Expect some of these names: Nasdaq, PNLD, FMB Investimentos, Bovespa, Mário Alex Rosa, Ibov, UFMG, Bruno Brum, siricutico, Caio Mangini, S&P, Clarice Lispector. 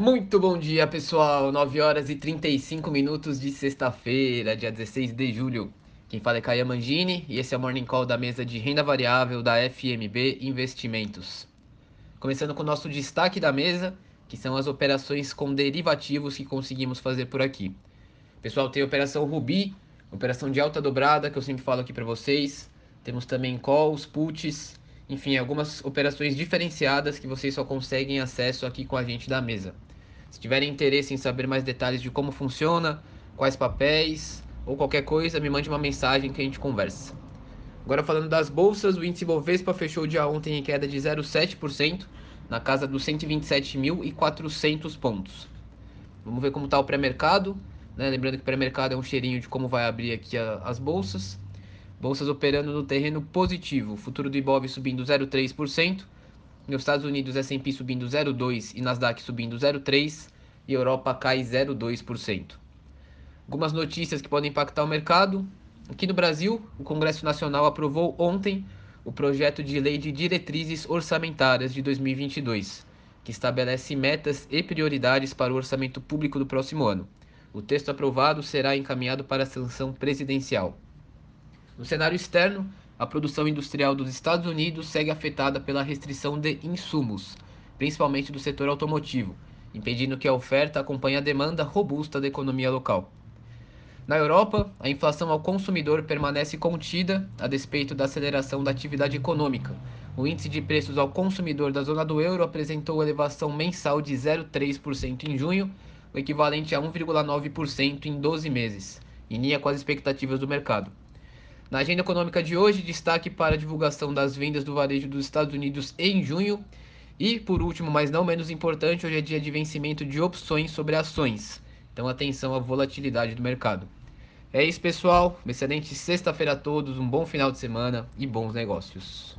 Muito bom dia, pessoal. 9 horas e 35 minutos de sexta-feira, dia 16 de julho. Quem fala é Caio Mangini e esse é o Morning Call da mesa de renda variável da FMB Investimentos. Começando com o nosso destaque da mesa, que são as operações com derivativos que conseguimos fazer por aqui. Pessoal, tem a operação Rubi, operação de alta dobrada, que eu sempre falo aqui para vocês. Temos também calls, puts, enfim, algumas operações diferenciadas que vocês só conseguem acesso aqui com a gente da mesa. Se tiverem interesse em saber mais detalhes de como funciona, quais papéis ou qualquer coisa, me mande uma mensagem que a gente conversa. Agora falando das bolsas, o índice Bovespa fechou o dia ontem em queda de 0,7%, na casa dos 127.400 pontos. Vamos ver como está o pré-mercado, né? Lembrando que o pré-mercado é um cheirinho de como vai abrir aqui as bolsas. Bolsas operando no terreno positivo, o futuro do Ibov subindo 0,3%, nos Estados Unidos S&P subindo 0,2% e Nasdaq subindo 0,3% e Europa cai 0,2%. Algumas notícias que podem impactar o mercado. Aqui no Brasil, o Congresso Nacional aprovou ontem o projeto de lei de diretrizes orçamentárias de 2022, que estabelece metas e prioridades para o orçamento público do próximo ano. O texto aprovado será encaminhado para a sanção presidencial. No cenário externo, a produção industrial dos Estados Unidos segue afetada pela restrição de insumos, principalmente do setor automotivo, impedindo que a oferta acompanhe a demanda robusta da economia local. Na Europa, a inflação ao consumidor permanece contida a despeito da aceleração da atividade econômica. O índice de preços ao consumidor da zona do euro apresentou elevação mensal de 0,3% em junho, o equivalente a 1,9% em 12 meses, em linha com as expectativas do mercado. Na agenda econômica de hoje, destaque para a divulgação das vendas do varejo dos Estados Unidos em junho. E, por último, mas não menos importante, hoje é dia de vencimento de opções sobre ações. Então, atenção à volatilidade do mercado. É isso, pessoal. Uma excelente sexta-feira a todos, um bom final de semana e bons negócios.